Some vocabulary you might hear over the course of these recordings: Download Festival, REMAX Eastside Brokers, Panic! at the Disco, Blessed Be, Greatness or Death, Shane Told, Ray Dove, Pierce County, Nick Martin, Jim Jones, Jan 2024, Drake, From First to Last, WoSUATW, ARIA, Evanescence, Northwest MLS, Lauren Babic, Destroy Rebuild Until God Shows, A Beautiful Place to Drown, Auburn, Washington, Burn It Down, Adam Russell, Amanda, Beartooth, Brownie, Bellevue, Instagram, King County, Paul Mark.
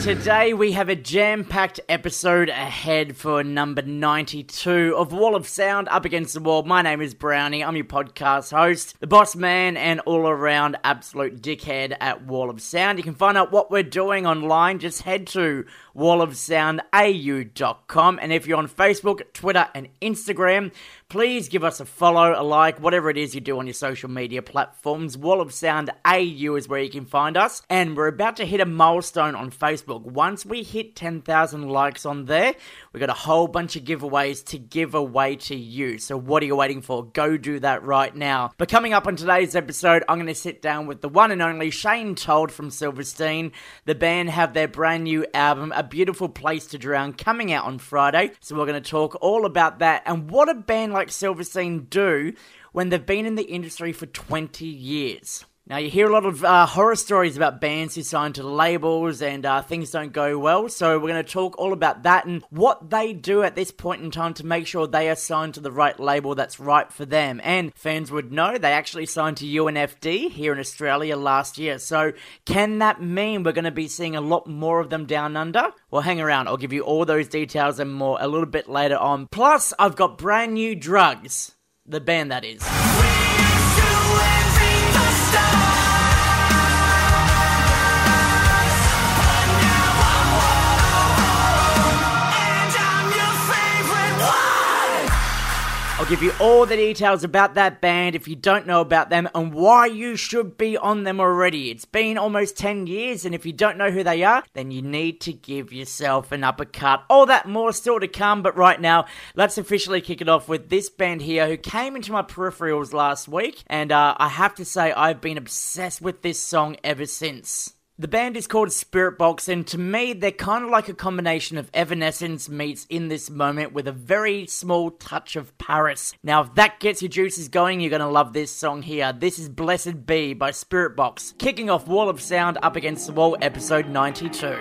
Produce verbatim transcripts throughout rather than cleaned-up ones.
Today we have a jam-packed episode ahead for number ninety-two of Wall of Sound Up Against the Wall. My name is Brownie, I'm your podcast host, the boss man and all-around absolute dickhead at Wall of Sound. You can find out what we're doing online, just head to wall of sound a u dot com, and if you're on Facebook, Twitter and Instagram, please give us a follow, a like, whatever it is you do on your social media platforms. Wall of Sound A U is where you can find us. And we're about to hit a milestone on Facebook. Once we hit ten thousand likes on there, we got a whole bunch of giveaways to give away to you. So what are you waiting for? Go do that right now. But coming up on today's episode, I'm going to sit down with the one and only Shane Told from Silverstein. The band have their brand new album, A Beautiful Place to Drown, coming out on Friday. So we're going to talk all about that and what a band like like Silverstein do when they've been in the industry for twenty years. Now, you hear a lot of uh, horror stories about bands who sign to labels and uh, things don't go well, so we're going to talk all about that and what they do at this point in time to make sure they are signed to the right label that's right for them. And fans would know they actually signed to U N F D here in Australia last year, so can that mean we're going to be seeing a lot more of them down under? Well, hang around. I'll give you all those details and more a little bit later on. Plus, I've got brand new drugs. The band, that is. I'll give you all the details about that band if you don't know about them and why you should be on them already. It's been almost ten years, and if you don't know who they are, then you need to give yourself an uppercut. All that more still to come, but right now, let's officially kick it off with this band here who came into my peripherals last week, and uh, I have to say I've been obsessed with this song ever since. The band is called Spiritbox, and to me, they're kind of like a combination of Evanescence meets In This Moment with a very small touch of Paris. Now, if that gets your juices going, you're going to love this song here. This is Blessed Be by Spiritbox, kicking off Wall of Sound Up Against the Wall, episode ninety-two.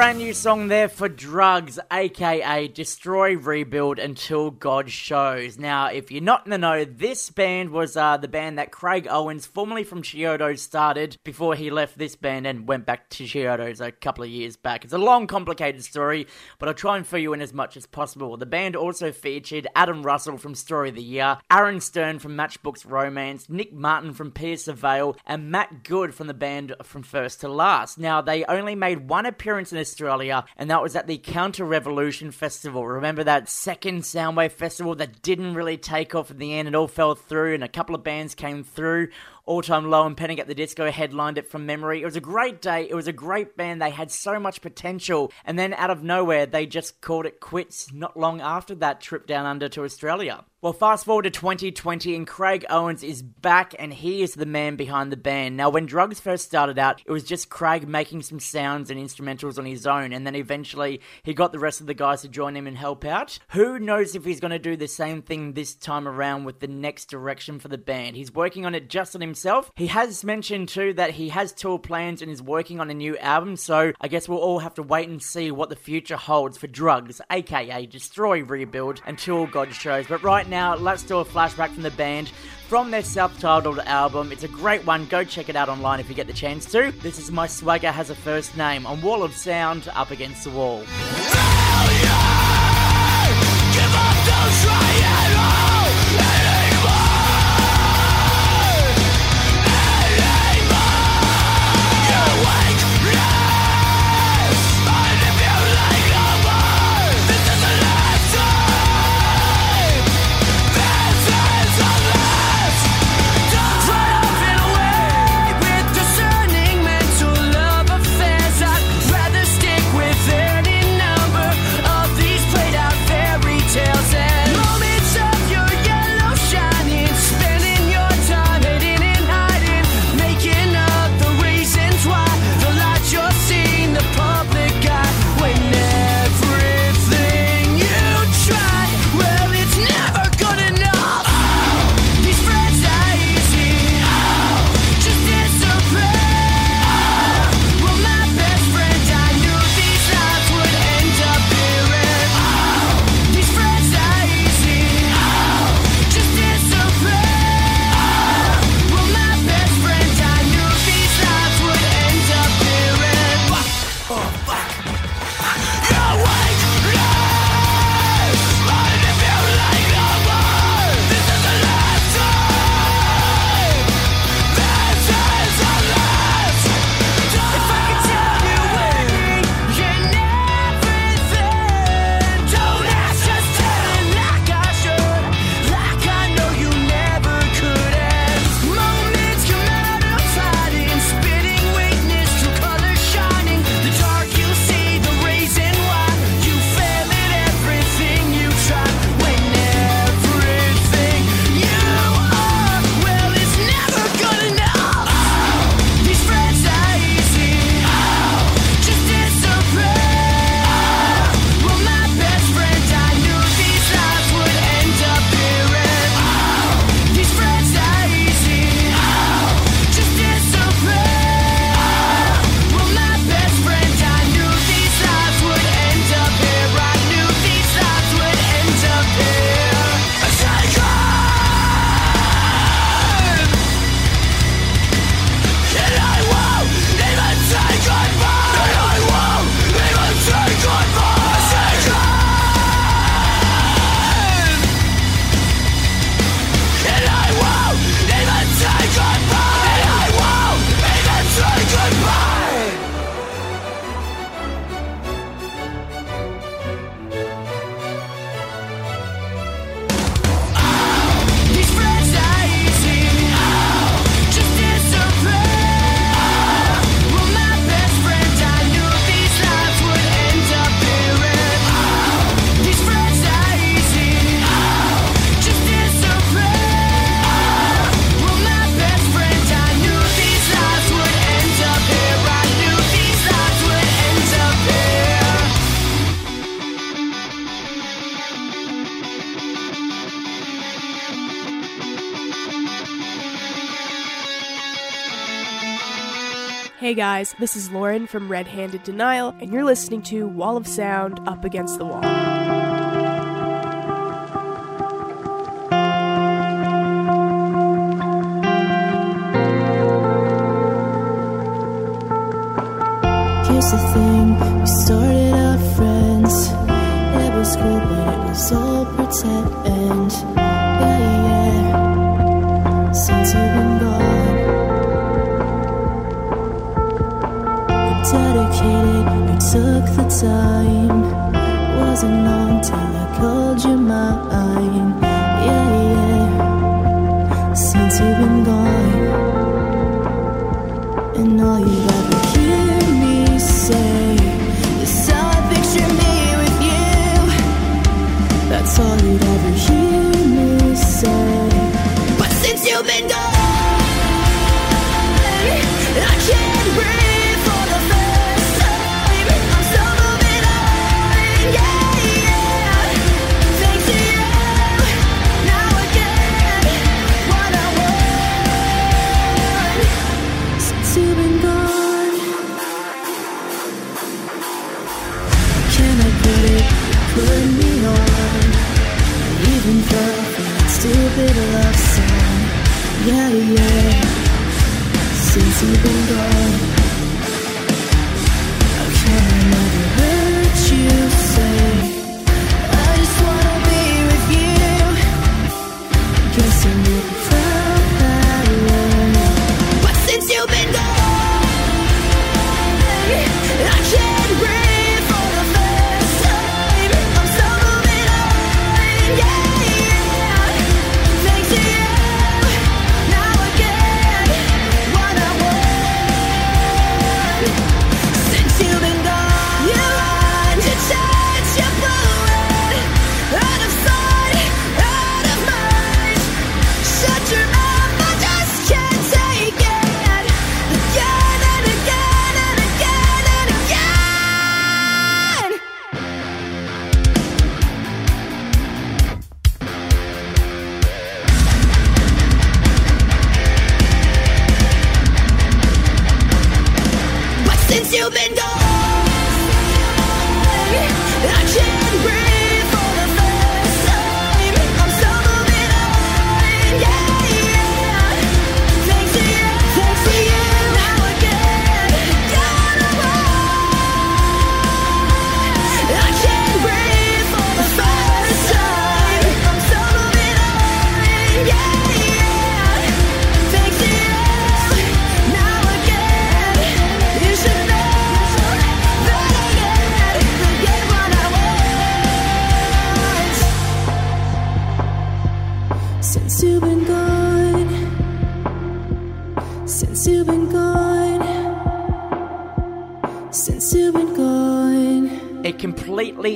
Brand new song there for Drugs, aka Destroy Rebuild Until God Shows. Now, if you're not in the know, this band was uh, the band that Craig Owens, formerly from Chiodos, started before he left this band and went back to Chiodos a couple of years back. It's a long, complicated story, but I'll try and fill you in as much as possible. The band also featured Adam Russell from Story of the Year, Aaron Stern from Matchbook Romance, Nick Martin from Pierce the Veil, and Matt Good from the band From First to Last. Now, they only made one appearance in Australia, and that was at the Counter-Revolution Festival. Remember that second Soundwave Festival that didn't really take off in the end? It all fell through, and a couple of bands came through. All Time Low and Panic at the Disco headlined it from memory. It was a great day. It was a great band. They had so much potential. And then out of nowhere, they just called it quits not long after that trip down under to Australia. Well, fast forward to twenty twenty and Craig Owens is back and he is the man behind the band. Now, when Drugs first started out, it was just Craig making some sounds and instrumentals on his own, and then eventually he got the rest of the guys to join him and help out. Who knows if he's going to do the same thing this time around with the next direction for the band. He's working on it just on himself. He has mentioned too that he has tour plans and is working on a new album, so I guess we'll all have to wait and see what the future holds for Drugs, aka Destroy Rebuild Until God Shows. But right now, Now, let's do a flashback from the band from their self-titled album. It's a great one. Go check it out online if you get the chance to. This is My Swagger Has a First Name on Wall of Sound, Up Against the Wall. Moments of your yellow Hey guys, this is Lauren from Red Handed Denial, and you're listening to Wall of Sound, Up Against the Wall. Here's the thing, we started out friends. It was cool, but it was all pretend. Yeah, yeah, yeah. Since you've been gone, dedicated, I took the time. Wasn't long till I called you mine. Yeah, yeah. Since you've been gone, and all you ever hear me say is how I picture me with you. That's all you'd ever hear me say. But since you've been gone, I can't breathe. Stupid love song, yeah, yeah. Since you've been gone, how can I never hurt you? Say, I just wanna be with you. Guess I'm really proud that way. But since you've been gone, I can't breathe.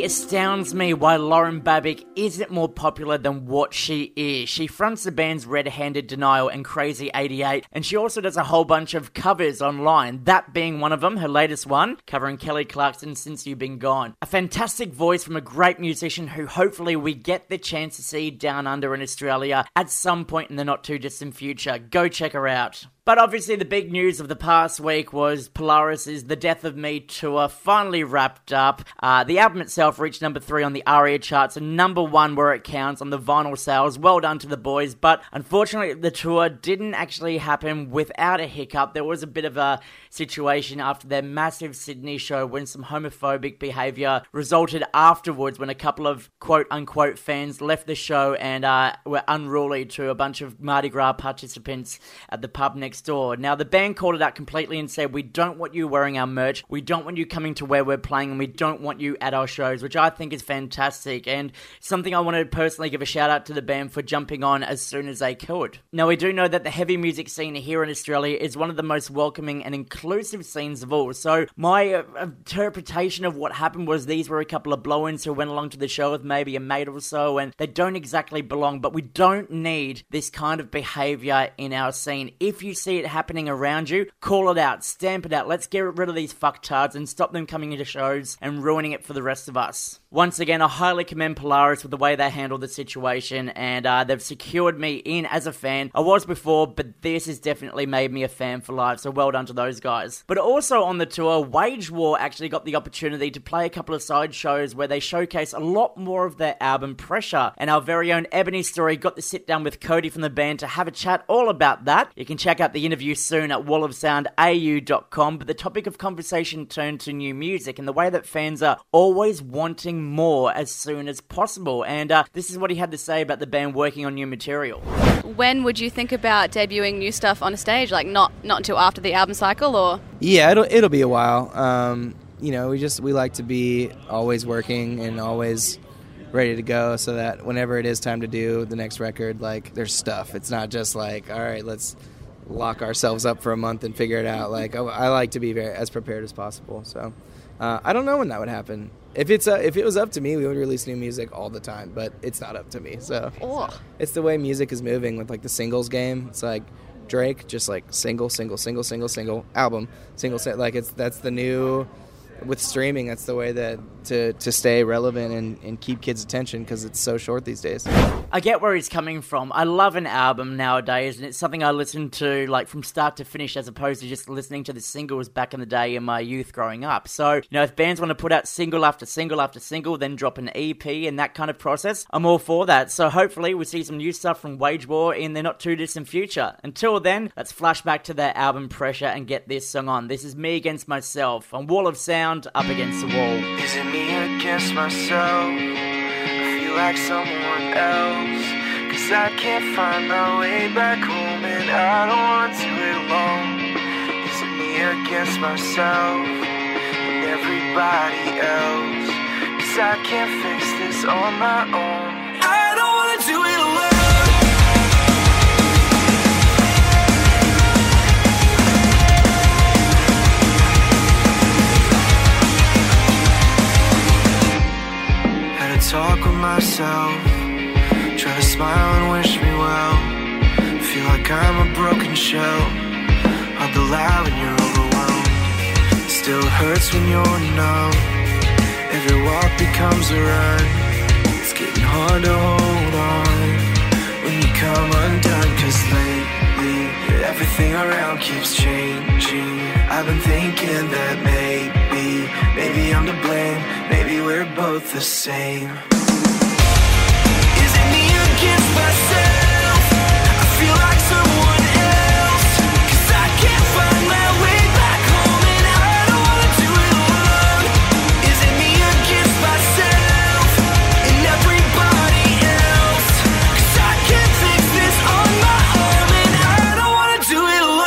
Astounds me why Lauren Babic isn't more popular than what she is. She fronts the bands Red Handed Denial and Crazy eighty-eight, and she also does a whole bunch of covers online, that being one of them, her latest one, covering Kelly Clarkson's Since You've Been Gone. A fantastic voice from a great musician who hopefully we get the chance to see down under in Australia at some point in the not too distant future. Go check her out. But obviously the big news of the past week was Polaris's The Death of Me tour finally wrapped up. Uh, the album itself reached number three on the ARIA charts and number one where it counts on the vinyl sales. Well done to the boys, but unfortunately the tour didn't actually happen without a hiccup. There was a bit of a situation after their massive Sydney show when some homophobic behaviour resulted afterwards when a couple of quote-unquote fans left the show and uh, were unruly to a bunch of Mardi Gras participants at the pub next door. Now, the band called it out completely and said, we don't want you wearing our merch, we don't want you coming to where we're playing, and we don't want you at our shows, which I think is fantastic, and something I want to personally give a shout out to the band for jumping on as soon as they could. Now, we do know that the heavy music scene here in Australia is one of the most welcoming and inclusive scenes of all, so my uh, interpretation of what happened was these were a couple of blow-ins who went along to the show with maybe a mate or so, and they don't exactly belong, but we don't need this kind of behaviour in our scene. If you see it happening around you, call it out, stamp it out. Let's get rid of these fucktards and stop them coming into shows and ruining it for the rest of us. Once again, I highly commend Polaris with the way they handled the situation, and uh, they've secured me in as a fan. I was before, but this has definitely made me a fan for life, so well done to those guys. But also on the tour, Wage War actually got the opportunity to play a couple of side shows where they showcase a lot more of their album Pressure, and our very own Ebony Story got to sit down with Cody from the band to have a chat all about that. You can check out the interview soon at wall of sound a u dot com, but the topic of conversation turned to new music and the way that fans are always wanting more as soon as possible, and uh, this is what he had to say about the band working on new material. When would you think about debuting new stuff on a stage? Like not not until after the album cycle, or? Yeah, it'll it'll be a while. Um, you know, we just we like to be always working and always ready to go, so that whenever it is time to do the next record, like, there's stuff. It's not just like, all right, let's lock ourselves up for a month and figure it out. Like, I like to be very, as prepared as possible. So uh, I don't know when that would happen. If it's uh, if it was up to me, we would release new music all the time, but it's not up to me. So oh. It's the way music is moving with, like, the singles game. It's like Drake, just like single, single, single, single, single, album, single, single. Like, it's that's the new, with streaming, that's the way that to, to stay relevant and, and keep kids' attention, because it's so short these days. I get where he's coming from. I love an album nowadays, and it's something I listen to, like, from start to finish, as opposed to just listening to the singles back in the day in my youth growing up. So, you know, if bands want to put out single after single after single, then drop an E P and that kind of process, I'm all for that. So hopefully we'll see some new stuff from Wage War in the not too distant future. Until then, let's flash back to their album Pressure and get this song on. This is Me Against Myself on Wall of Sound, Up Against the Wall. Is it me against myself? I feel like someone else, cause I can't find my way back home, and I don't want to alone. Is it me against myself and everybody else? Cause I can't fix this on my own. I don't want to do it alone. Talk with myself, try to smile and wish me well. Feel like I'm a broken shell. I'll be loud when you're overwhelmed. Still hurts when you're numb. Every walk becomes a run. It's getting hard to hold on when you come undone. Cause lately, everything around keeps changing. I've been thinking that maybe Maybe I'm to blame, maybe we're both the same. Is it me against myself? I feel like someone else, cause I can't find my way back home, and I don't wanna do it alone. Is it me against myself and everybody else? Cause I can't fix this on my own, and I don't wanna do it alone.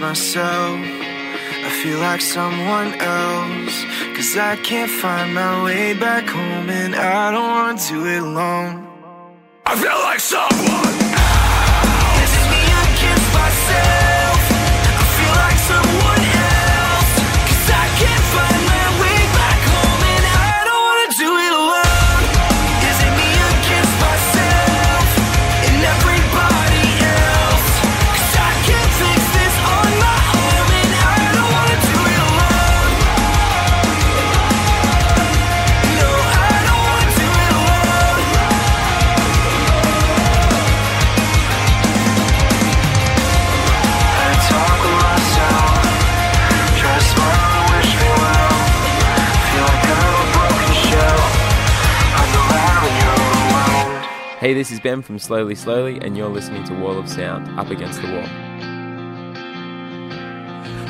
Myself, I feel like someone else, cause I can't find my way back home, and I don't want to do it alone. I feel like someone else. This is me against myself. Hey, this is Ben from Slowly Slowly, and you're listening to Wall of Sound, Up Against the Wall.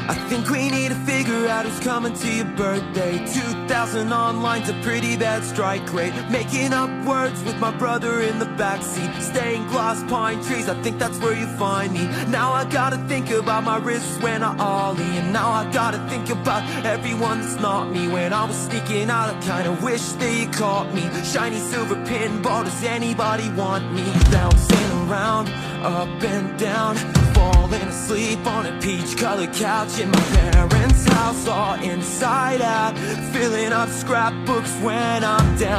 I think we need to figure out who's coming to your birthday. two thousand online's a pretty bad strike rate. Making up words with my brother in the backseat. Stained glass pine trees, I think that's where you find me. Now I gotta think about my wrists when I ollie. And now I gotta think about everyone that's not me. When I was sneaking out, I kinda wish that you caught me. Shiny silver pinball, does anybody want me? Bouncing around, up and down, falling asleep on a peach-colored couch in my parents' house, all inside out, filling up scrapbooks when I'm down,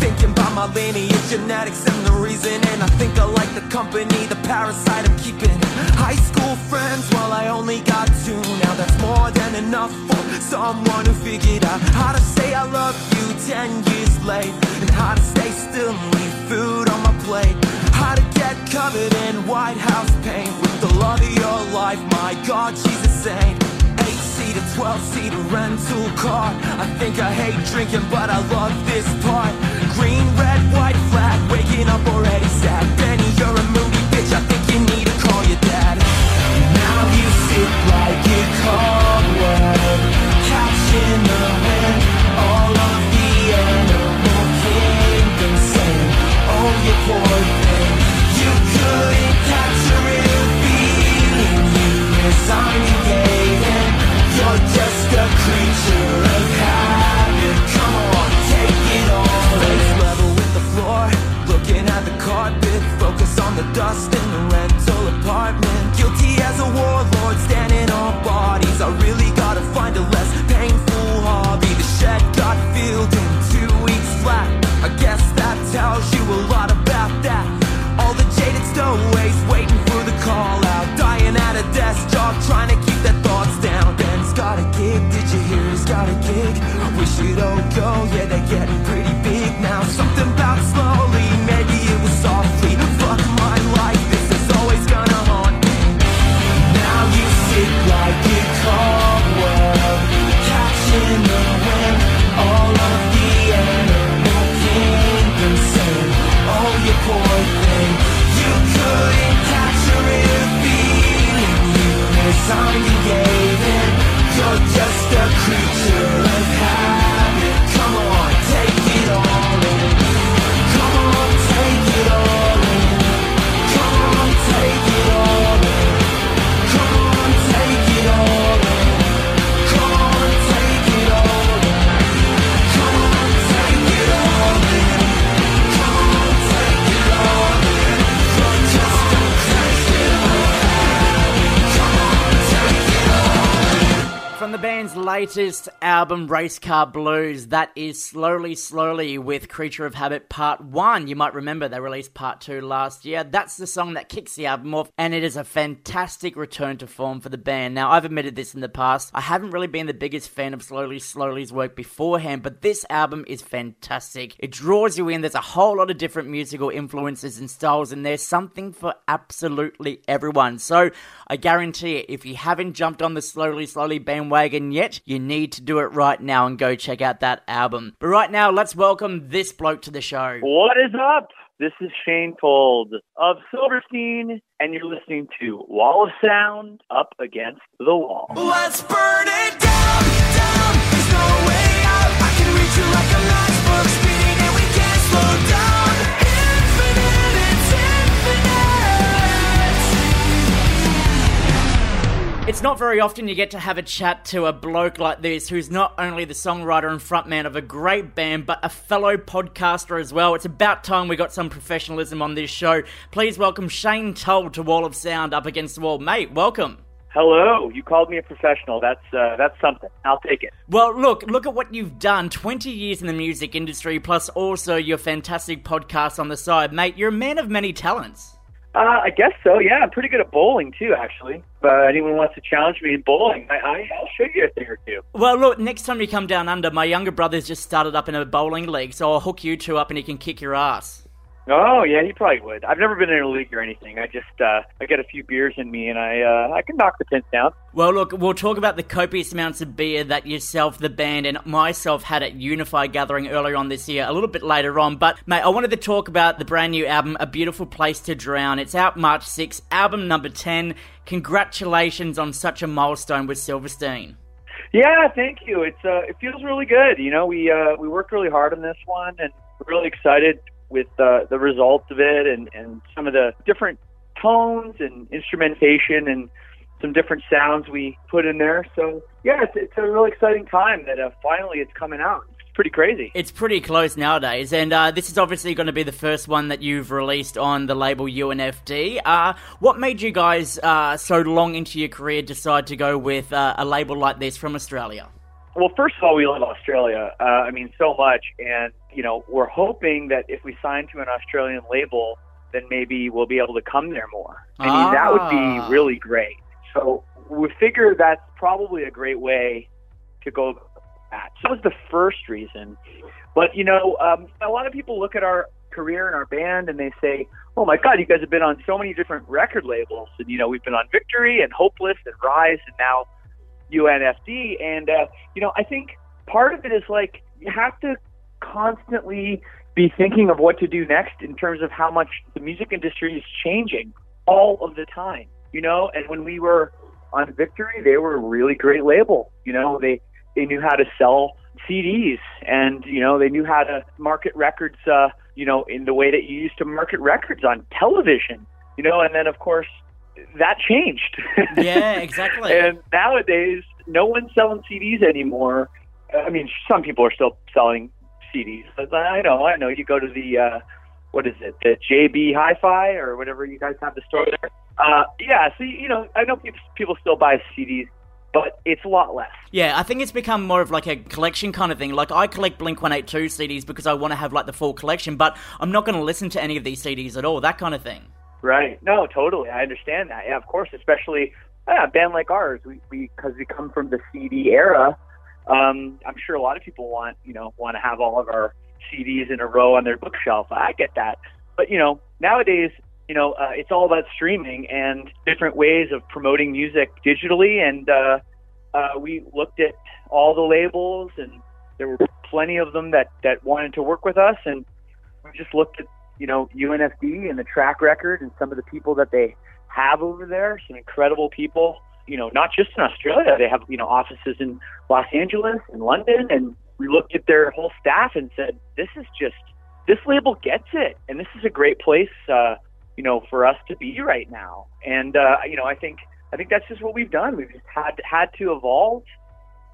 thinking about my lineage, genetics, and the reason, and I think I like the company, the parasite I'm keeping, high school friends, well, I only got two, now that's more than enough for someone who figured out how to say I love you ten years late, and how to stay still and leave food on my plate. How to get covered in White House paint with the love of your life, my God, she's a saint. Eight-seater, twelve-seater, rental car. I think I hate drinking, but I love this part. Green, red, white flag, waking up already sad. Benny, you're a moody bitch, I think you need to call your dad. Now you sit like a cold worm, couch in the wind, all of the animal kingdom saying, oh, you poor thing. Couldn't catch a real feeling. You resign and you're just a creature of habit. Come on, take it all. Face level with the floor, looking at the carpet. Focus on the dust in the rental apartment. Guilty as a warlord, standing on bodies. I really gotta find a less painful hobby. The shed got filled in two weeks flat. I guess that tells you a lot about that. All the jaded stowaways waiting for the call out. Dying at a desk job, trying to keep their thoughts down. Ben's got a gig, did you hear he's got a gig? Wish it all go, yeah, they're getting pretty big now. Something about slowly, maybe it was softly. Fuck my life, this is always gonna haunt me. Now you sit like a cold world, couch in the wind, all of the animal kingdom saying, oh, you poor thing, you couldn't capture it, feeling you misundergave it. You're just a creature of habit. Come on, take it all in. Come on, take it all in. Come on, take it all in. Come on, take it all in. Come on, take it all in. Come on, take it all in. From the band's latest album, Race Car Blues, that is Slowly Slowly with Creature of Habit Part one. You might remember they released Part two last year. That's the song that kicks the album off, and it is a fantastic return to form for the band. Now, I've admitted this in the past. I haven't really been the biggest fan of Slowly Slowly's work beforehand, but this album is fantastic. It draws you in. There's a whole lot of different musical influences and styles, and there's something for absolutely everyone. So, I guarantee you, if you haven't jumped on the Slowly Slowly bandwagon, Wagon yet, you need to do it right now and go check out that album. But right now, let's welcome this bloke to the show. What is up? This is Shane Told of Silverstein, and you're listening to Wall of Sound, Up Against the Wall. Let's burn it down, down. There's no way out. I can reach you like a matchbook, speeding and we can't slow down. Infinite, it's infinite. It's not very often you get to have a chat to a bloke like this who's not only the songwriter and frontman of a great band, but a fellow podcaster as well. It's about time we got some professionalism on this show. Please welcome Shane Told to Wall of Sound, Up Against the Wall. Mate, welcome. Hello, you called me a professional. That's uh, that's something. I'll take it. Well, look, look at what you've done. twenty years in the music industry, plus also your fantastic podcast on the side. Mate, you're a man of many talents. Uh, I guess so, yeah. I'm pretty good at bowling, too, actually. If uh, anyone wants to challenge me in bowling, I, I, I'll show you a thing or two. Well, look, next time you come down under, my younger brother's just started up in a bowling league, so I'll hook you two up and he can kick your ass. Oh, yeah, he probably would. I've never been in a league or anything. I just, uh, I get a few beers in me, and I uh, I can knock the tents down. Well, look, we'll talk about the copious amounts of beer that yourself, the band, and myself had at Unify Gathering earlier on this year, a little bit later on. But, mate, I wanted to talk about the brand new album, A Beautiful Place to Drown. It's out March sixth, album number ten. Congratulations on such a milestone with Silverstein. Yeah, thank you. It's uh, It feels really good. You know, we, uh, we worked really hard on this one, and we're really excited with uh, the results of it and, and some of the different tones and instrumentation and some different sounds we put in there. So, yeah, it's, it's a really exciting time that uh, finally it's coming out. It's pretty crazy. It's pretty close nowadays. And uh, this is obviously going to be the first one that you've released on the label U N F D. Uh, what made you guys uh, so long into your career decide to go with uh, a label like this from Australia? Well, first of all, we love Australia. Uh, I mean, so much. And, you know, we're hoping that if we sign to an Australian label, then maybe we'll be able to come there more. I mean, ah. that would be really great. So we figure that's probably a great way to go about that. So that was the first reason. But, you know, um, a lot of people look at our career and our band and they say, oh, my God, you guys have been on so many different record labels. And, you know, we've been on Victory and Hopeless and Rise and now U N F D, and uh, you know, I think part of it is like you have to constantly be thinking of what to do next in terms of how much the music industry is changing all of the time, you know. And when we were on Victory, they were a really great label, you know. They they knew how to sell C Ds, and you know, they knew how to market records, uh, you know, in the way that you used to market records on television, you know. And then of course, that changed. Yeah, exactly. And nowadays, no one's selling C Ds anymore. I mean, some people are still selling C Ds. I know, I know. You go to the, uh, what is it, the J B Hi-Fi or whatever you guys have the store there. Uh, yeah, so, you know, I know people, people still buy C Ds, but it's a lot less. Yeah, I think it's become more of like a collection kind of thing. Like, I collect Blink one eighty-two C Ds because I want to have like the full collection, but I'm not going to listen to any of these C Ds at all, that kind of thing. Right. No, totally. I understand that. Yeah, of course, especially yeah, a band like ours, we because we, we come from the C D era. Um, I'm sure a lot of people want, you know, want to have all of our C Ds in a row on their bookshelf. I get that. But, you know, nowadays, you know, uh, it's all about streaming and different ways of promoting music digitally. And uh, uh, we looked at all the labels, and there were plenty of them that, that wanted to work with us. And we just looked at, you know, U N F D and the track record and some of the people that they have over there, some incredible people, you know, not just in Australia. They have, you know, offices in Los Angeles and London. And we looked at their whole staff and said, this is just, this label gets it. And this is a great place, uh, you know, for us to be right now. And, uh, you know, I think, I think that's just what we've done. We've just had, had to evolve,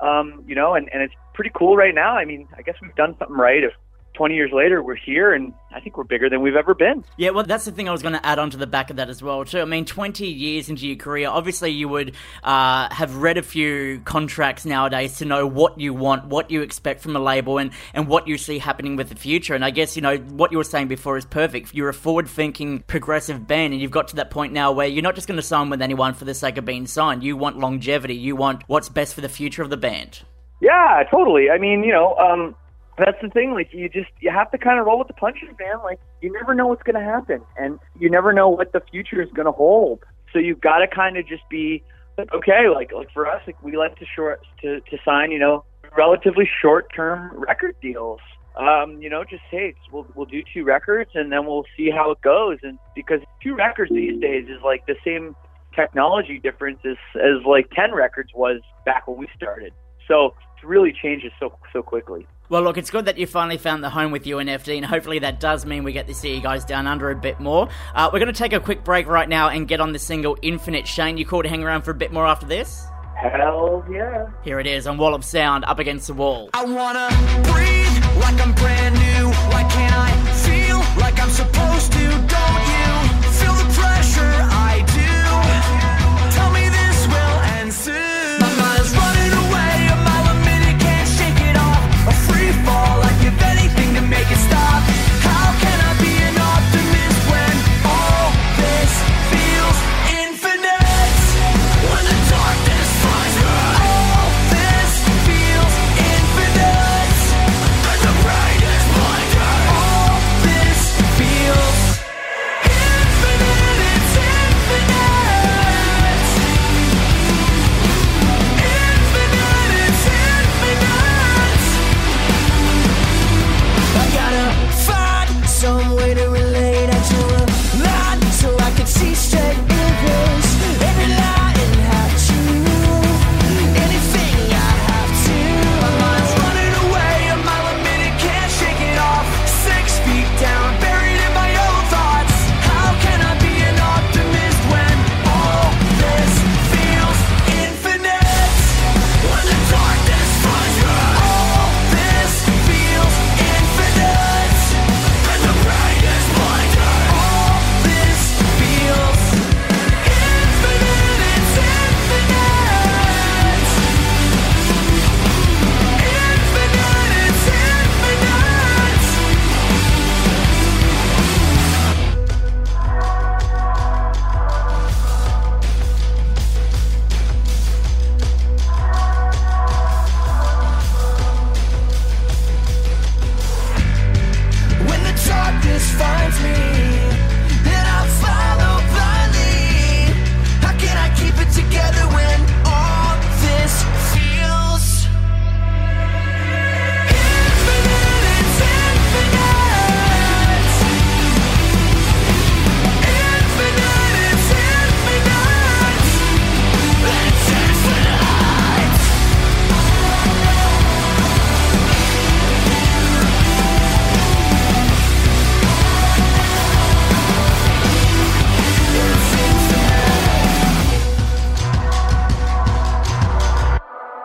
um, you know, and, and it's pretty cool right now. I mean, I guess we've done something right. If, twenty years later, we're here, and I think we're bigger than we've ever been. Yeah, well, that's the thing I was going to add on to the back of that as well, too. I mean, twenty years into your career, obviously you would uh, have read a few contracts nowadays to know what you want, what you expect from a label, and, and what you see happening with the future. And I guess, you know, what you were saying before is perfect. You're a forward-thinking, progressive band, and you've got to that point now where you're not just going to sign with anyone for the sake of being signed. You want longevity. You want what's best for the future of the band. Yeah, totally. I mean, you know... Um, that's the thing, like, you just, you have to kind of roll with the punches, man. Like, you never know what's going to happen, and you never know what the future is going to hold. So you've got to kind of just be, okay, like, like for us, like, we like to short, to, to sign, you know, relatively short-term record deals. Um, you know, just, hey, we'll, we'll do two records, and then we'll see how it goes. And because two records these days is, like, the same technology difference as, as like, ten records was back when we started. So it really changes so so quickly. Well, look, it's good that you finally found the home with U N F D, and hopefully that does mean we get to see you guys down under a bit more. Uh, we're going to take a quick break right now and get on the single Infinite. Shane, you cool to hang around for a bit more after this? Hell yeah. Here it is on Wall of Sound, Up Against the Wall. I want to breathe like I'm brand new. Why can't I feel like I'm supposed to? Don't you feel the pressure I do? Tell me this will end soon. Like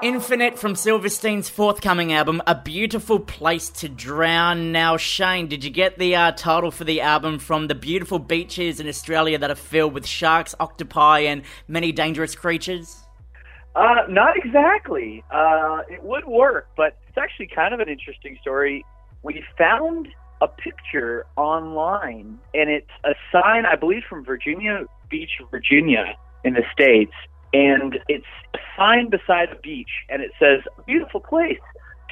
Infinite from Silverstein's forthcoming album, A Beautiful Place to Drown. Now, Shane, did you get the uh, title for the album from the beautiful beaches in Australia that are filled with sharks, octopi, and many dangerous creatures? Uh, not exactly. Uh, it would work, but it's actually kind of an interesting story. We found a picture online, and it's a sign, I believe, from Virginia Beach, Virginia, in the States. And it's a sign beside a beach, and it says, beautiful place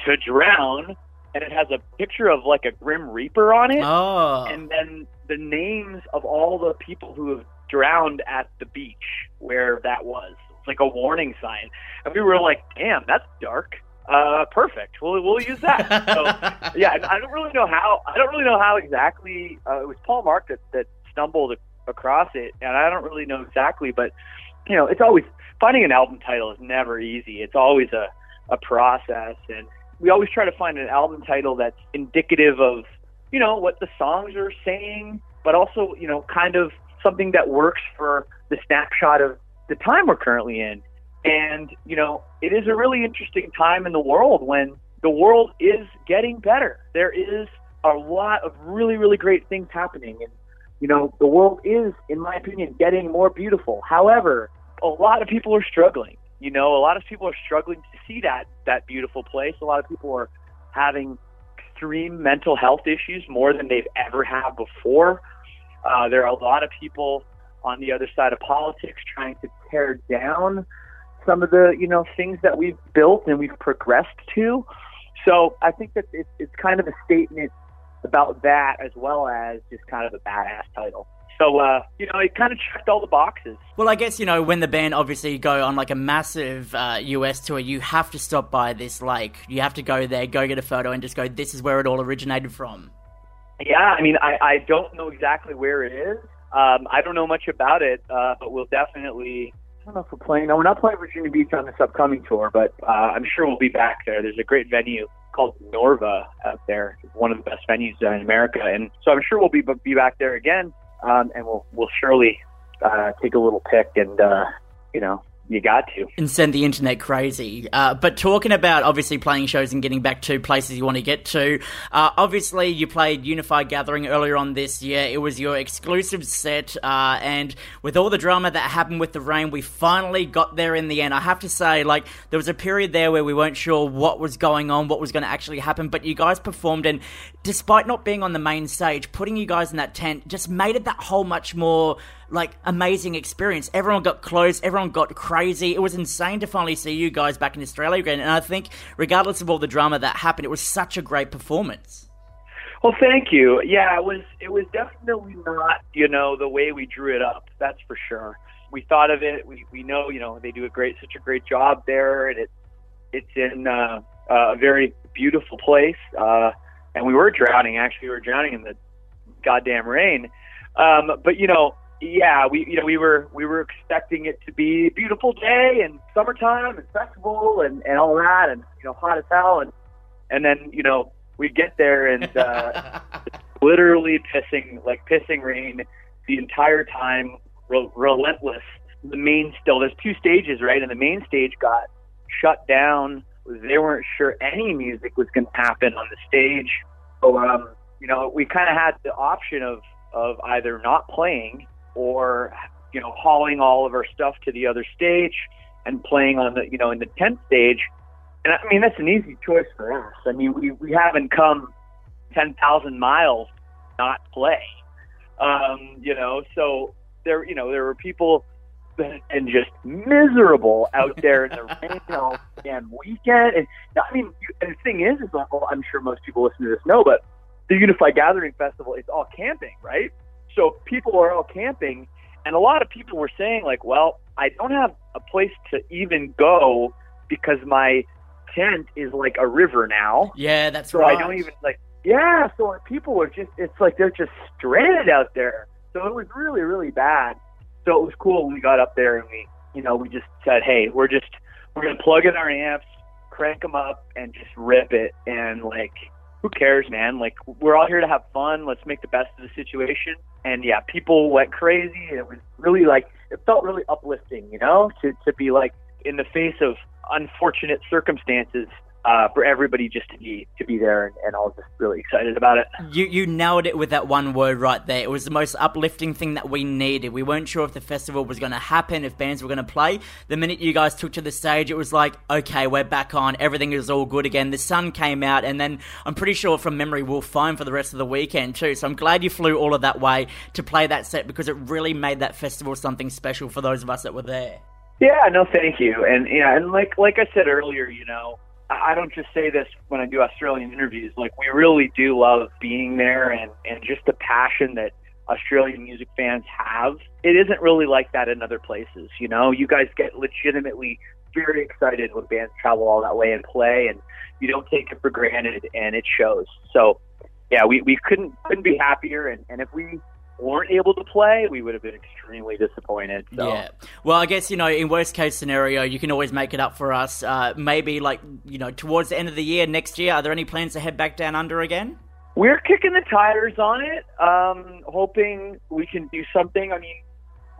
to drown, and it has a picture of, like, a Grim Reaper on it, oh. and then the names of all the people who have drowned at the beach where that was. It's like a warning sign. And we were like, damn, that's dark. Uh, perfect. We'll we'll use that. So, yeah, I don't really know how, I don't really know how exactly, uh, it was Paul Mark that, that stumbled across it, and I don't really know exactly, but... You know, it's always, finding an album title is never easy. It's always a, a process, and we always try to find an album title that's indicative of, you know, what the songs are saying, but also, you know, kind of something that works for the snapshot of the time we're currently in. And, you know, it is a really interesting time in the world when the world is getting better. There is a lot of really, really great things happening, and you know, the world is, in my opinion, getting more beautiful. However, a lot of people are struggling. You know, a lot of people are struggling to see that that beautiful place. A lot of people are having extreme mental health issues more than they've ever had before. Uh, there are a lot of people on the other side of politics trying to tear down some of the, you know, things that we've built and we've progressed to. So I think that it's, it's kind of a statement about that, as well as just kind of a badass title. So, uh, you know, it kind of checked all the boxes. Well, I guess, you know, when the band obviously go on like a massive uh, U S tour, you have to stop by this lake. You have to go there, go get a photo, and just go, this is where it all originated from. Yeah, I mean, I, I don't know exactly where it is. Um, I don't know much about it, uh, but we'll definitely... I don't know if we're playing... No, we're not playing Virginia Beach on this upcoming tour, but uh, I'm sure we'll be back there. There's a great venue called Norva out there, one of the best venues in America, and so I'm sure we'll be be back there again, um, and we'll we'll surely uh, take a little pic, and uh, you know, you got to, and send the internet crazy. Uh, but talking about obviously playing shows and getting back to places you want to get to, uh, obviously you played Unify Gathering earlier on this year. It was your exclusive set, uh, and with all the drama that happened with the rain, we finally got there in the end. I have to say, like, there was a period there where we weren't sure what was going on, what was going to actually happen, but you guys performed, and despite not being on the main stage, putting you guys in that tent just made it that whole much more... like, amazing experience. Everyone got close. Everyone got crazy. It was insane to finally see you guys back in Australia again. And I think, regardless of all the drama that happened, it was such a great performance. Well, thank you. Yeah, it was. It was definitely not, you know, the way we drew it up. That's for sure. We thought of it. We we know, you know, they do a great, such a great job there, and it it's in uh, a very beautiful place. Uh, and we were drowning. Actually, we were drowning in the goddamn rain. Um, but you know. Yeah, we you know we were we were expecting it to be a beautiful day and summertime and festival and, and all that, and you know, hot as hell, and and then you know we get there and uh, literally pissing like pissing rain the entire time, re- relentless. The main still there's two stages, right? And the main stage got shut down. They weren't sure any music was going to happen on the stage, so um, you know we kind of had the option of of either not playing, or, you know, hauling all of our stuff to the other stage and playing on the, you know, in the tenth stage. And I mean, that's an easy choice for us. I mean, we, we haven't come ten thousand miles to not play, um, you know, so there, you know, there were people and just miserable out there in the rain all damn weekend. And I mean, and the thing is, is like, well, I'm sure most people listening to this know, but the Unify Gathering Festival, it's all camping, right? So people are all camping, and a lot of people were saying, like, well, I don't have a place to even go because my tent is like a river now. Yeah, that's so right. So I don't even, like, yeah, so people are just, it's like they're just stranded out there. So it was really, really bad. So it was cool when we got up there and we, you know, we just said, hey, we're just, we're going to plug in our amps, crank them up, and just rip it. And, like, who cares, man? Like, we're all here to have fun. Let's make the best of the situation. And yeah, people went crazy. It was really like, it felt really uplifting, you know, to, to be like, in the face of unfortunate circumstances, uh, for everybody just to be to be there, and, and I was just really excited about it. You you nailed it with that one word right there. It was the most uplifting thing that we needed. We weren't sure if the festival was going to happen, if bands were going to play. The minute you guys took to the stage, it was like, okay, we're back on. Everything is all good again. The sun came out, and then I'm pretty sure from memory we'll find for the rest of the weekend too. So I'm glad you flew all of that way to play that set, because it really made that festival something special for those of us that were there. Yeah, no, thank you. And yeah, and like like I said earlier, you know, I don't just say this when I do Australian interviews. Like, we really do love being there, and, and just the passion that Australian music fans have. It isn't really like that in other places, you know. You guys get legitimately very excited when bands travel all that way and play, and you don't take it for granted, and it shows. So, yeah, we, we couldn't couldn't be happier, and, and if we weren't able to play, we would have been extremely disappointed. So. Yeah. Well, I guess, you know, in worst case scenario, you can always make it up for us. Uh, maybe, like, you know, towards the end of the year, next year, are there any plans to head back down under again? We're kicking the tires on it, um, hoping we can do something. I mean,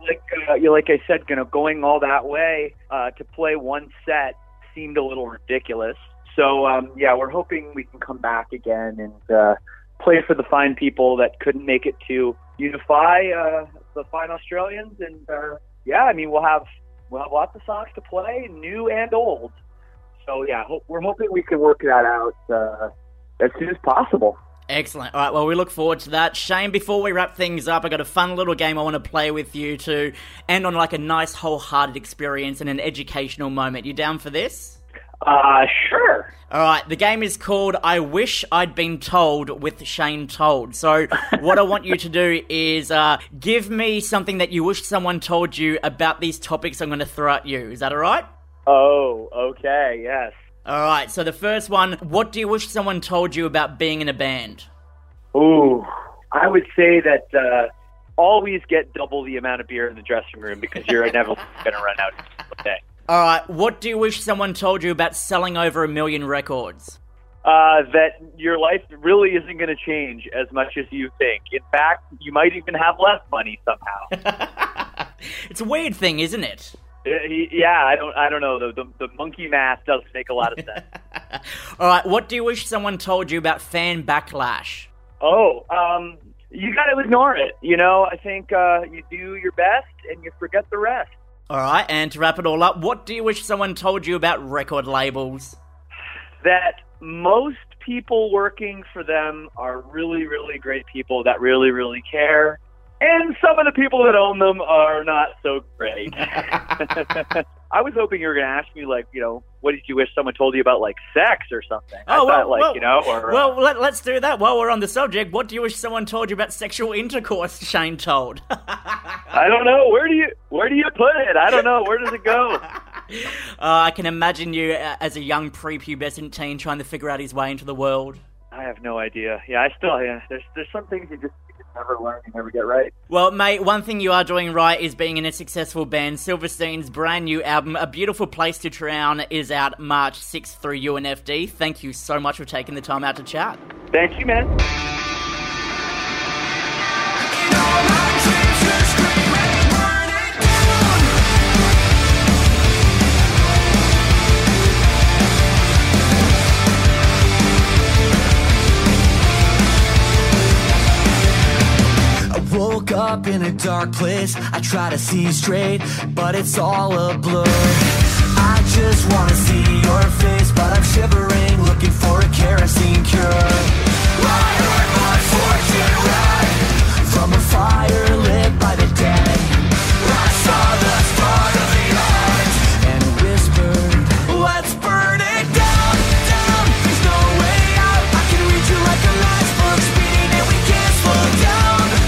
like uh, like I said, you know, going all that way uh, to play one set seemed a little ridiculous. So, um, yeah, we're hoping we can come back again and uh, play for the fine people that couldn't make it to Unify, uh, the fine Australians, and uh, yeah, I mean, we'll have we'll have lots of songs to play, new and old. So yeah, ho- we're hoping we can work that out uh, as soon as possible. Excellent. All right, well, we look forward to that. Shane, before we wrap things up, I got a fun little game I want to play with you to end on like a nice wholehearted experience and an educational moment. You down for this? Uh, sure. All right, the game is called I Wish I'd Been Told with Shane Told. So what I want you to do is uh, give me something that you wish someone told you about these topics I'm going to throw at you. Is that all right? Oh, okay, yes. All right, so the first one, what do you wish someone told you about being in a band? Ooh, I would say that uh, always get double the amount of beer in the dressing room, because you're inevitably going to run out of day. All right, what do you wish someone told you about selling over a million records? Uh, that your life really isn't going to change as much as you think. In fact, you might even have less money somehow. It's a weird thing, isn't it? Yeah, I don't I don't know. The, the, the monkey math does make a lot of sense. All right, what do you wish someone told you about fan backlash? Oh, um, you got to ignore it. You know, I think uh, you do your best and you forget the rest. All right, and to wrap it all up, what do you wish someone told you about record labels? That most people working for them are really, really great people that really, really care. And some of the people that own them are not so great. I was hoping you were going to ask me, like, you know, what did you wish someone told you about, like, sex or something? Oh, I well, thought, like, well, you know, or... Well, let, let's do that while we're on the subject. What do you wish someone told you about sexual intercourse, Shane Told? I don't know. Where do you where do you put it? I don't know. Where does it go? uh, I can imagine you uh, as a young prepubescent teen trying to figure out his way into the world. I have no idea. Yeah, I still... Yeah, there's, there's some things you just... never learn and never get right. Well, mate, one thing you are doing right is being in a successful band. Silverstein's brand new album, A Beautiful Place to Drown, is out March sixth through U N F D. Thank you so much for taking the time out to chat. Thank you, man. Woke up in a dark place, I try to see straight, but it's all a blur. I just wanna see your face, but I'm shivering, looking for a kerosene cure. I heard my fortune read from a fire lit by the dead. I saw the start of the eyes and whispered, let's burn it down, down. There's no way out, I can read you like a matchbook, speeding and we can't slow down. Ooh.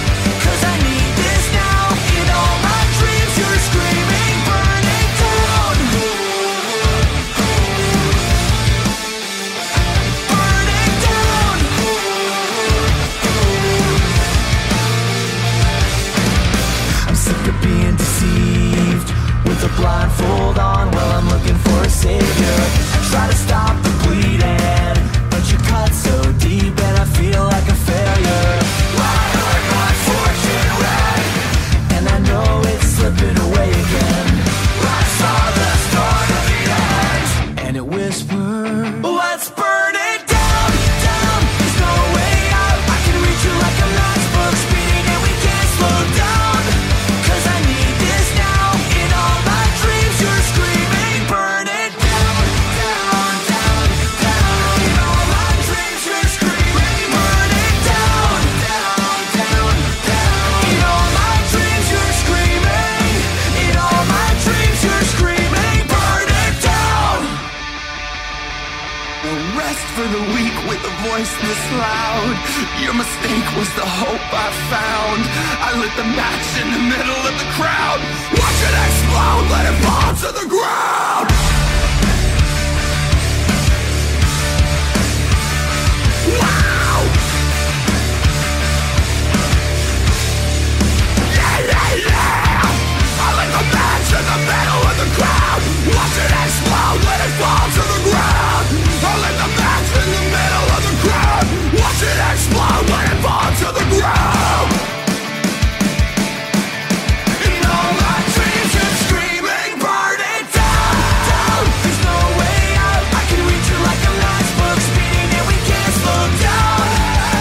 voice this loud. Your mistake was the hope I found. I lit the match in the middle of the crowd. Watch it explode, let it fall to the ground. Wow! Yeah, yeah, yeah! I lit the match in the middle of the crowd. Watch it explode, let it fall to the ground. I lit the match in the middle of the crowd. Watch it explode, let it fall to the ground. And all my dreams just screaming, burn it down, down. There's no way out. I can reach you like a matchbook, speeding and we can't slow down.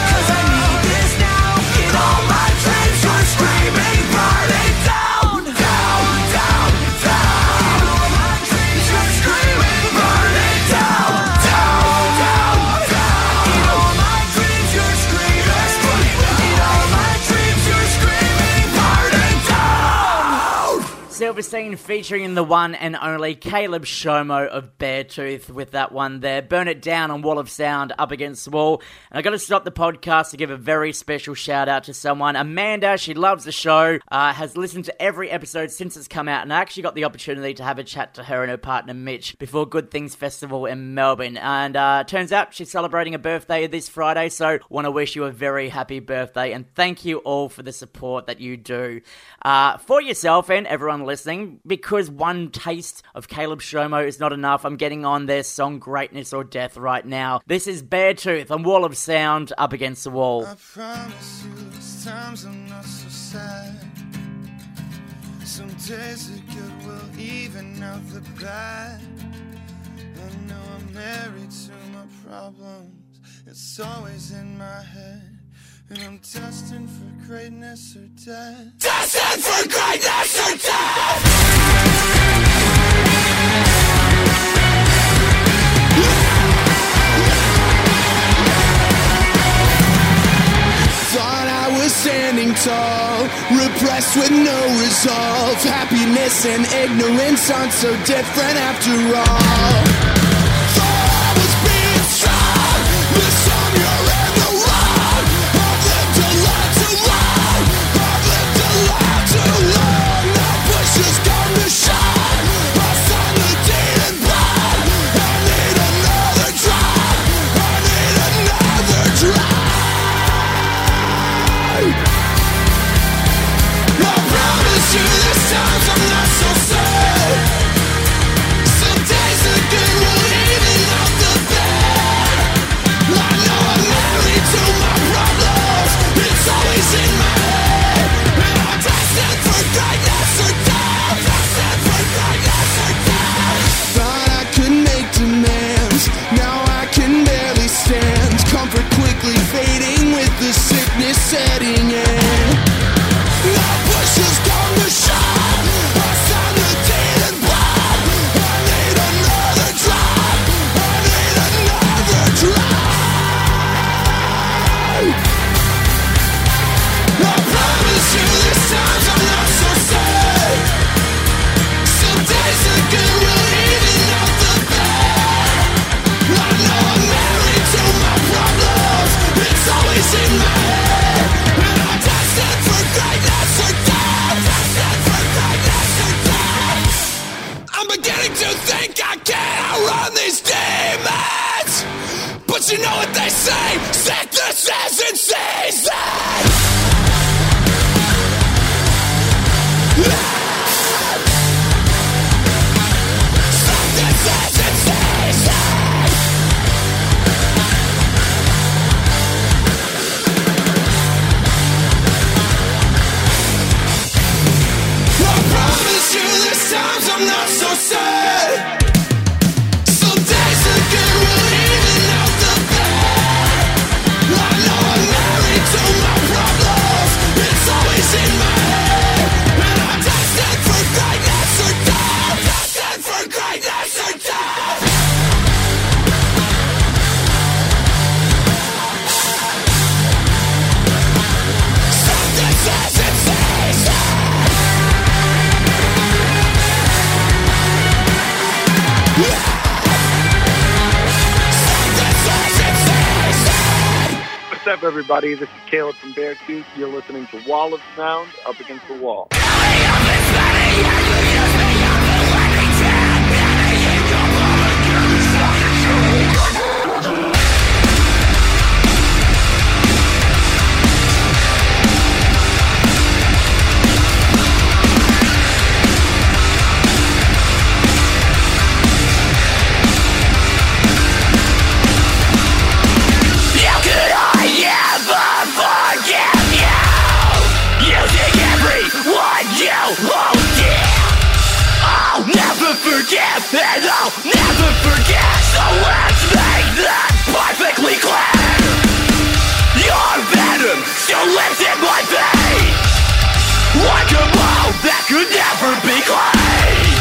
'Cause I need this now. And all my dreams just screaming, burn it down, down, down, down. And all my dreams just screaming, burn it down, down, down, down. And all my dreams just screaming, and all my dreams just screaming, burn it down. Silverstein featuring the one and only Caleb Shomo of Beartooth with that one there. Burn It Down on Wall of Sound, Up Against the Wall. And I got to stop the podcast to give a very special shout out to someone. Amanda, she loves the show, uh, has listened to every episode since it's come out. And I actually got the opportunity to have a chat to her and her partner Mitch before Good Things Festival in Melbourne. And uh, turns out she's celebrating a birthday this Friday. So want to wish you a very happy birthday. And thank you all for the support that you do uh, for yourself and everyone listening, because one taste of Caleb Shomo is not enough. I'm getting on their song Greatness or Death right now. This is Beartooth on Wall of Sound, Up Against the Wall. I promise you there's times I'm not so sad. Some days the good will even out the bad. I know I'm married to my problems. It's always in my head. And I'm destined for greatness or death. Destined for greatness or death. Thought I was standing tall, repressed with no resolve. Happiness and ignorance aren't so different after all. Thought I was being strong, misunderstood. In my head, and I up, everybody? This is Caleb from Beartooth. You're listening to Wall of Sound, Up Against the Wall. Forgive, and I'll never forget. So let's make that perfectly clear. Your venom still lives in my vein, like a bone that could never be clean.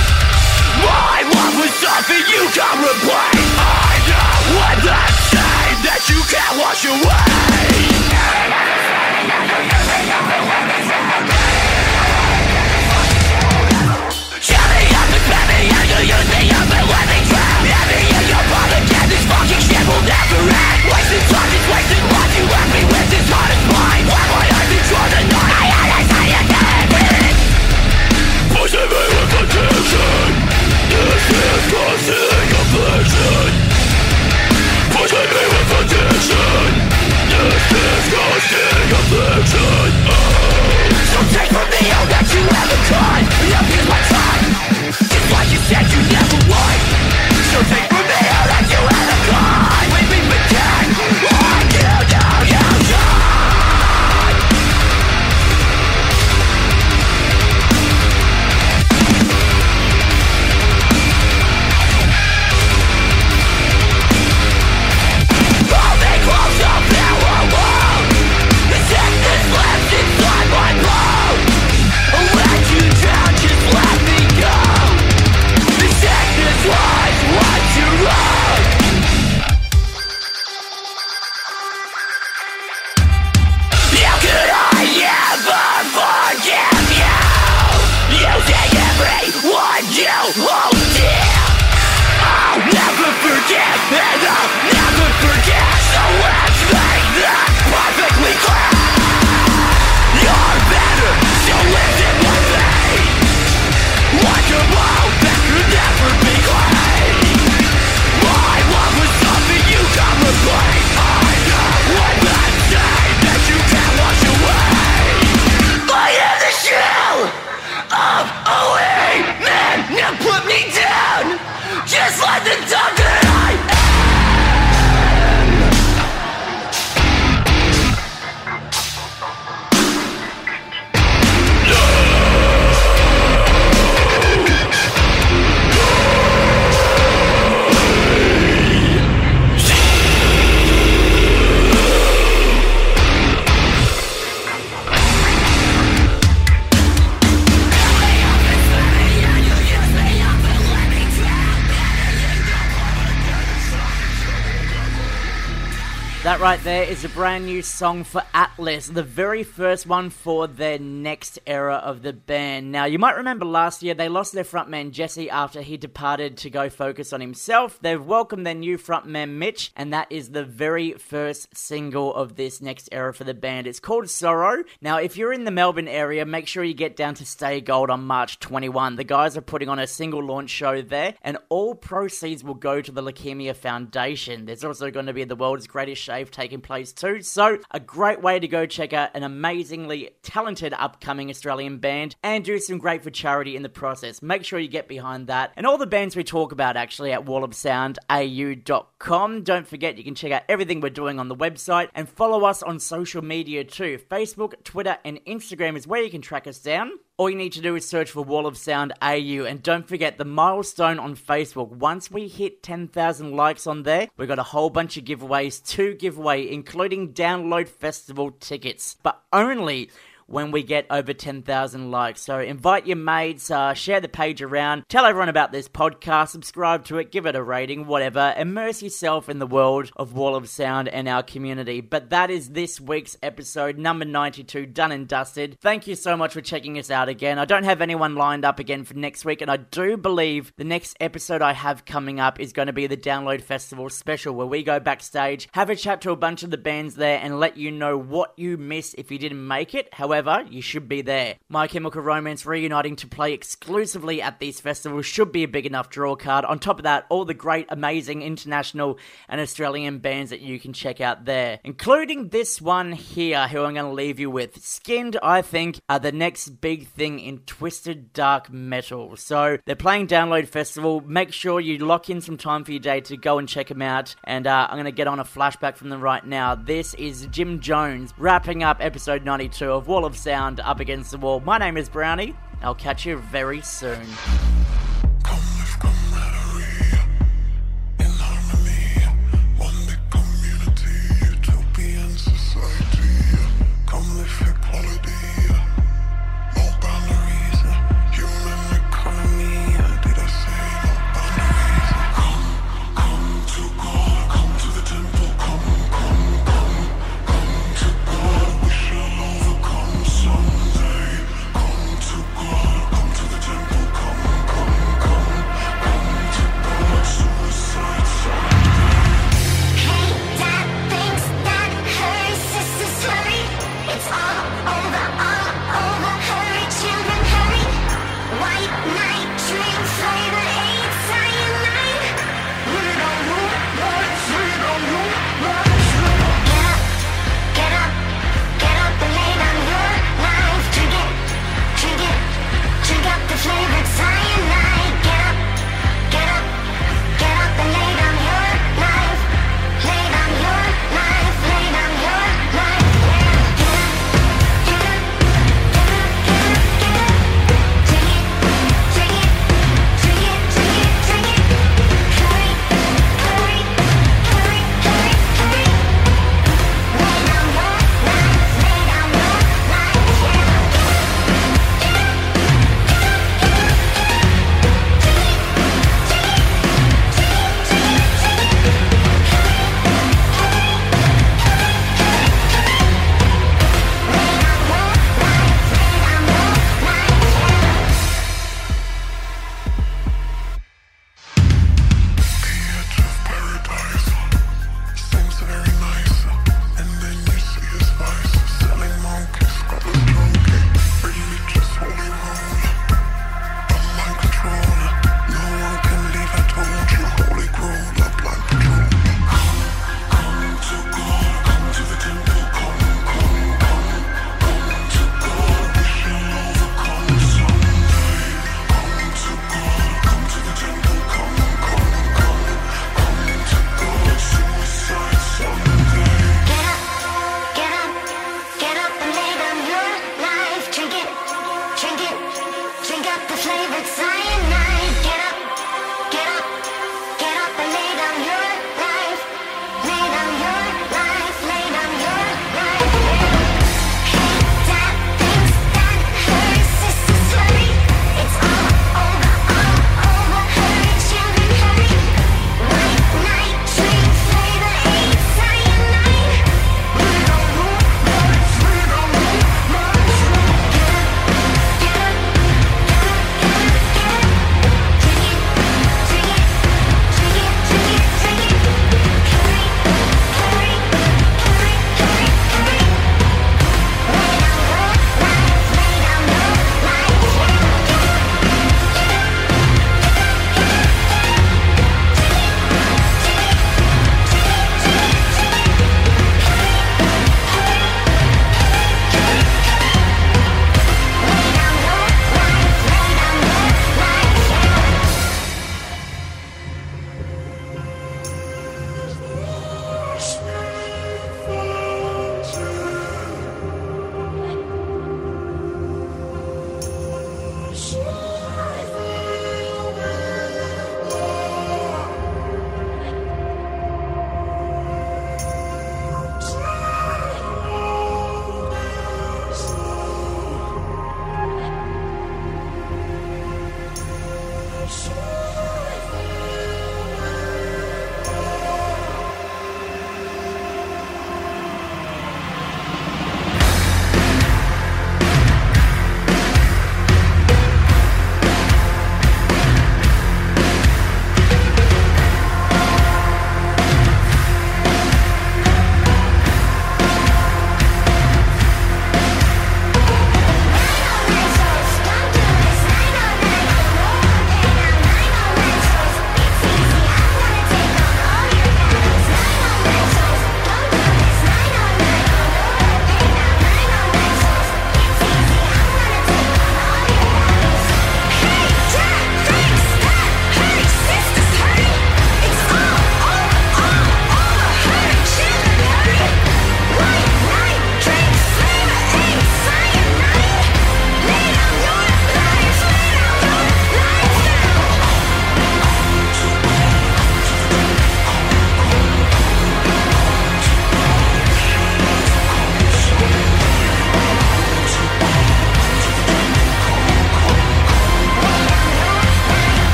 My love was something you can't replace. I know when that stain that you can't wash away. You're the other living drown. Every year your father again, this fucking shit will never end. Wasted time, it's wasted life. You left me with this heart as mine. Why would I be sure that not I had as I had been? Poison me with addiction. This is causing affliction. Poison me with addiction. This is causing affliction. So take from me all that you ever could. Love is my time. Like you said you never would. So take from me out that you had a gun. Leave me pretend like you know you should. Hold me close up now alone. The sickness left inside my bone. I'll let you down, just let me go. Was what you wrote. How could I ever forgive you? You did everyone you owe dear. I'll never forgive and I'll never forget. So let's make that perfectly clear. You're better, so live in my vein. Like a blow that could never be. That right there is a brand new song for Atlas, the very first one for their next era of the band. Now, you might remember last year they lost their frontman Jesse after he departed to go focus on himself. They've welcomed their new frontman Mitch, and that is the very first single of this next era for the band. It's called Sorrow. Now, if you're in the Melbourne area, make sure you get down to Stay Gold on March twenty-first. The guys are putting on a single launch show there, and all proceeds will go to the Leukaemia Foundation. There's also going to be the World's Greatest Show taking place too, so a great way to go check out an amazingly talented upcoming Australian band and do some great for charity in the process. Make sure you get behind that and all the bands we talk about actually at wall of sound a u dot com. Don't forget you can check out everything we're doing on the website and follow us on social media too. Facebook, Twitter and Instagram is where you can track us down. All you need to do is search for Wall of Sound A U, and don't forget the milestone on Facebook. Once we hit ten thousand likes on there, we've got a whole bunch of giveaways to give away, including Download Festival tickets, but only when we get over ten thousand likes. So invite your mates, uh, share the page around, tell everyone about this podcast, subscribe to it, give it a rating, whatever. Immerse yourself in the world of Wall of Sound and our community. But that is this week's episode, number ninety-two, done and dusted. Thank you so much for checking us out again. I don't have anyone lined up again for next week, and I do believe the next episode I have coming up is going to be the Download Festival special, where we go backstage, have a chat to a bunch of the bands there, and let you know what you missed if you didn't make it. However, you should be there. My Chemical Romance reuniting to play exclusively at these festivals should be a big enough draw card. On top of that, all the great, amazing international and Australian bands that you can check out there, including this one here, who I'm going to leave you with. Skinned, I think, are the next big thing in twisted dark metal. So they're playing Download Festival. Make sure you lock in some time for your day to go and check them out. And uh, I'm going to get on a flashback from them right now. This is Jim Jones wrapping up episode ninety-two of Wall of Sound, Up Against the Wall. My name is Brownie. I'll catch you very soon.